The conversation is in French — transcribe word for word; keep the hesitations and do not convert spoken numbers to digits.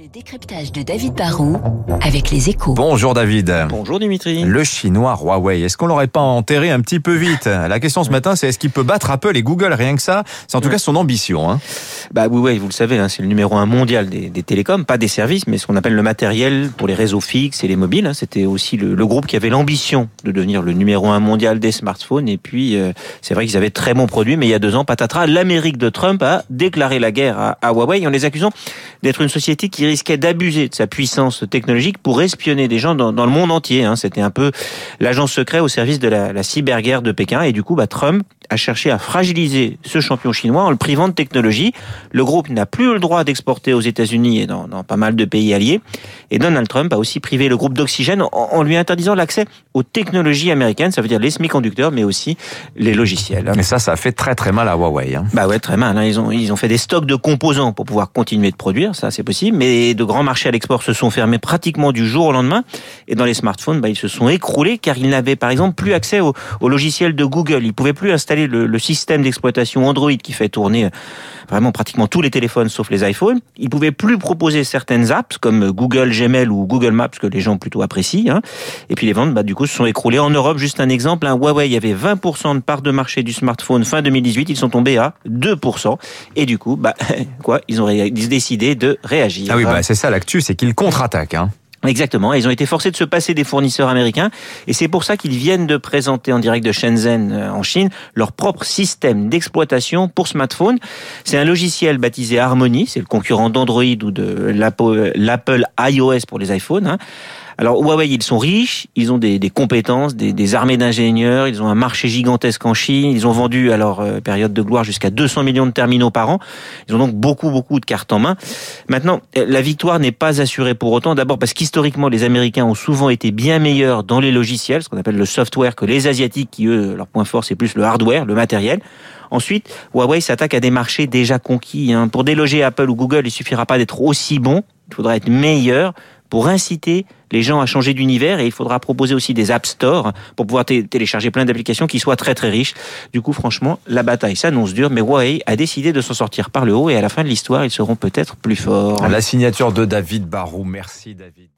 Le décryptage de David Barron avec les échos. Bonjour David. Bonjour Dimitri. Le chinois Huawei, est-ce qu'on l'aurait pas enterré un petit peu vite? La question ce matin, c'est est-ce qu'il peut battre Apple et Google? Rien que ça, c'est en tout cas son ambition. Hein. Bah oui, ouais, vous le savez, hein, c'est le numéro un mondial des, des télécoms, pas des services, mais ce qu'on appelle le matériel pour les réseaux fixes et les mobiles. Hein. C'était aussi le, le groupe qui avait l'ambition de devenir le numéro un mondial des smartphones. Et puis, euh, c'est vrai qu'ils avaient de très bons produits, mais il y a deux ans, patatras, l'Amérique de Trump a déclaré la guerre à, à Huawei en les accusant d'être une société qui risquait d'abuser de sa puissance technologique pour espionner des gens dans, dans le monde entier. Hein. C'était un peu l'agence secrète au service de la, la cyberguerre de Pékin. Et du coup, bah, Trump a cherché à fragiliser ce champion chinois en le privant de technologie. Le groupe n'a plus le droit d'exporter aux États-Unis et dans, dans pas mal de pays alliés. Et Donald Trump a aussi privé le groupe d'oxygène en, en lui interdisant l'accès aux technologies américaines. Ça veut dire les semi-conducteurs, mais aussi les logiciels. Mais ça, ça a fait très très mal à Huawei. Hein. Bah ouais, très mal. Hein. Ils ont, ils ont fait des stocks de composants pour pouvoir continuer de produire. Ça, c'est possible. Mais de grands marchés à l'export se sont fermés pratiquement du jour au lendemain. Et dans les smartphones, bah, ils se sont écroulés car ils n'avaient par exemple plus accès aux au logiciels de Google. Ils pouvaient plus installer le, le système d'exploitation Android qui fait tourner vraiment pratiquement tous les téléphones sauf les iPhones. Ils pouvaient plus proposer certaines apps comme Google Gmail ou Google Maps que les gens plutôt apprécient. Hein. Et puis les ventes, bah, du coup, se sont écroulées. En Europe, juste un exemple, hein, Huawei avait vingt pour cent de part de marché du smartphone fin deux mille dix-huit. Ils sont tombés à deux pour cent. Et du coup, bah, quoi, ils ont ré- décidé de réagir. Ah oui, bah, c'est ça l'actu, c'est qu'ils contre-attaquent. Hein. Exactement, ils ont été forcés de se passer des fournisseurs américains et c'est pour ça qu'ils viennent de présenter en direct de Shenzhen en Chine leur propre système d'exploitation pour smartphone. C'est un logiciel baptisé Harmony, c'est le concurrent d'Android ou de l'Apple iOS pour les iPhones. Hein. Alors Huawei, ils sont riches, ils ont des, des compétences, des, des armées d'ingénieurs, ils ont un marché gigantesque en Chine, ils ont vendu à leur euh, période de gloire jusqu'à deux cents millions de terminaux par an, ils ont donc beaucoup beaucoup de cartes en main. Maintenant, la victoire n'est pas assurée pour autant, d'abord parce qu'historiquement les Américains ont souvent été bien meilleurs dans les logiciels, ce qu'on appelle le software, que les Asiatiques qui eux, leur point fort c'est plus le hardware, le matériel. Ensuite, Huawei s'attaque à des marchés déjà conquis. Hein. Pour déloger Apple ou Google, il suffira pas d'être aussi bon, il faudra être meilleur pour inciter les gens à changer d'univers et il faudra proposer aussi des app stores pour pouvoir t- télécharger plein d'applications qui soient très très riches. Du coup, franchement, la bataille s'annonce dure, mais Huawei a décidé de s'en sortir par le haut et à la fin de l'histoire, ils seront peut-être plus forts. La signature de David Barron. Merci David.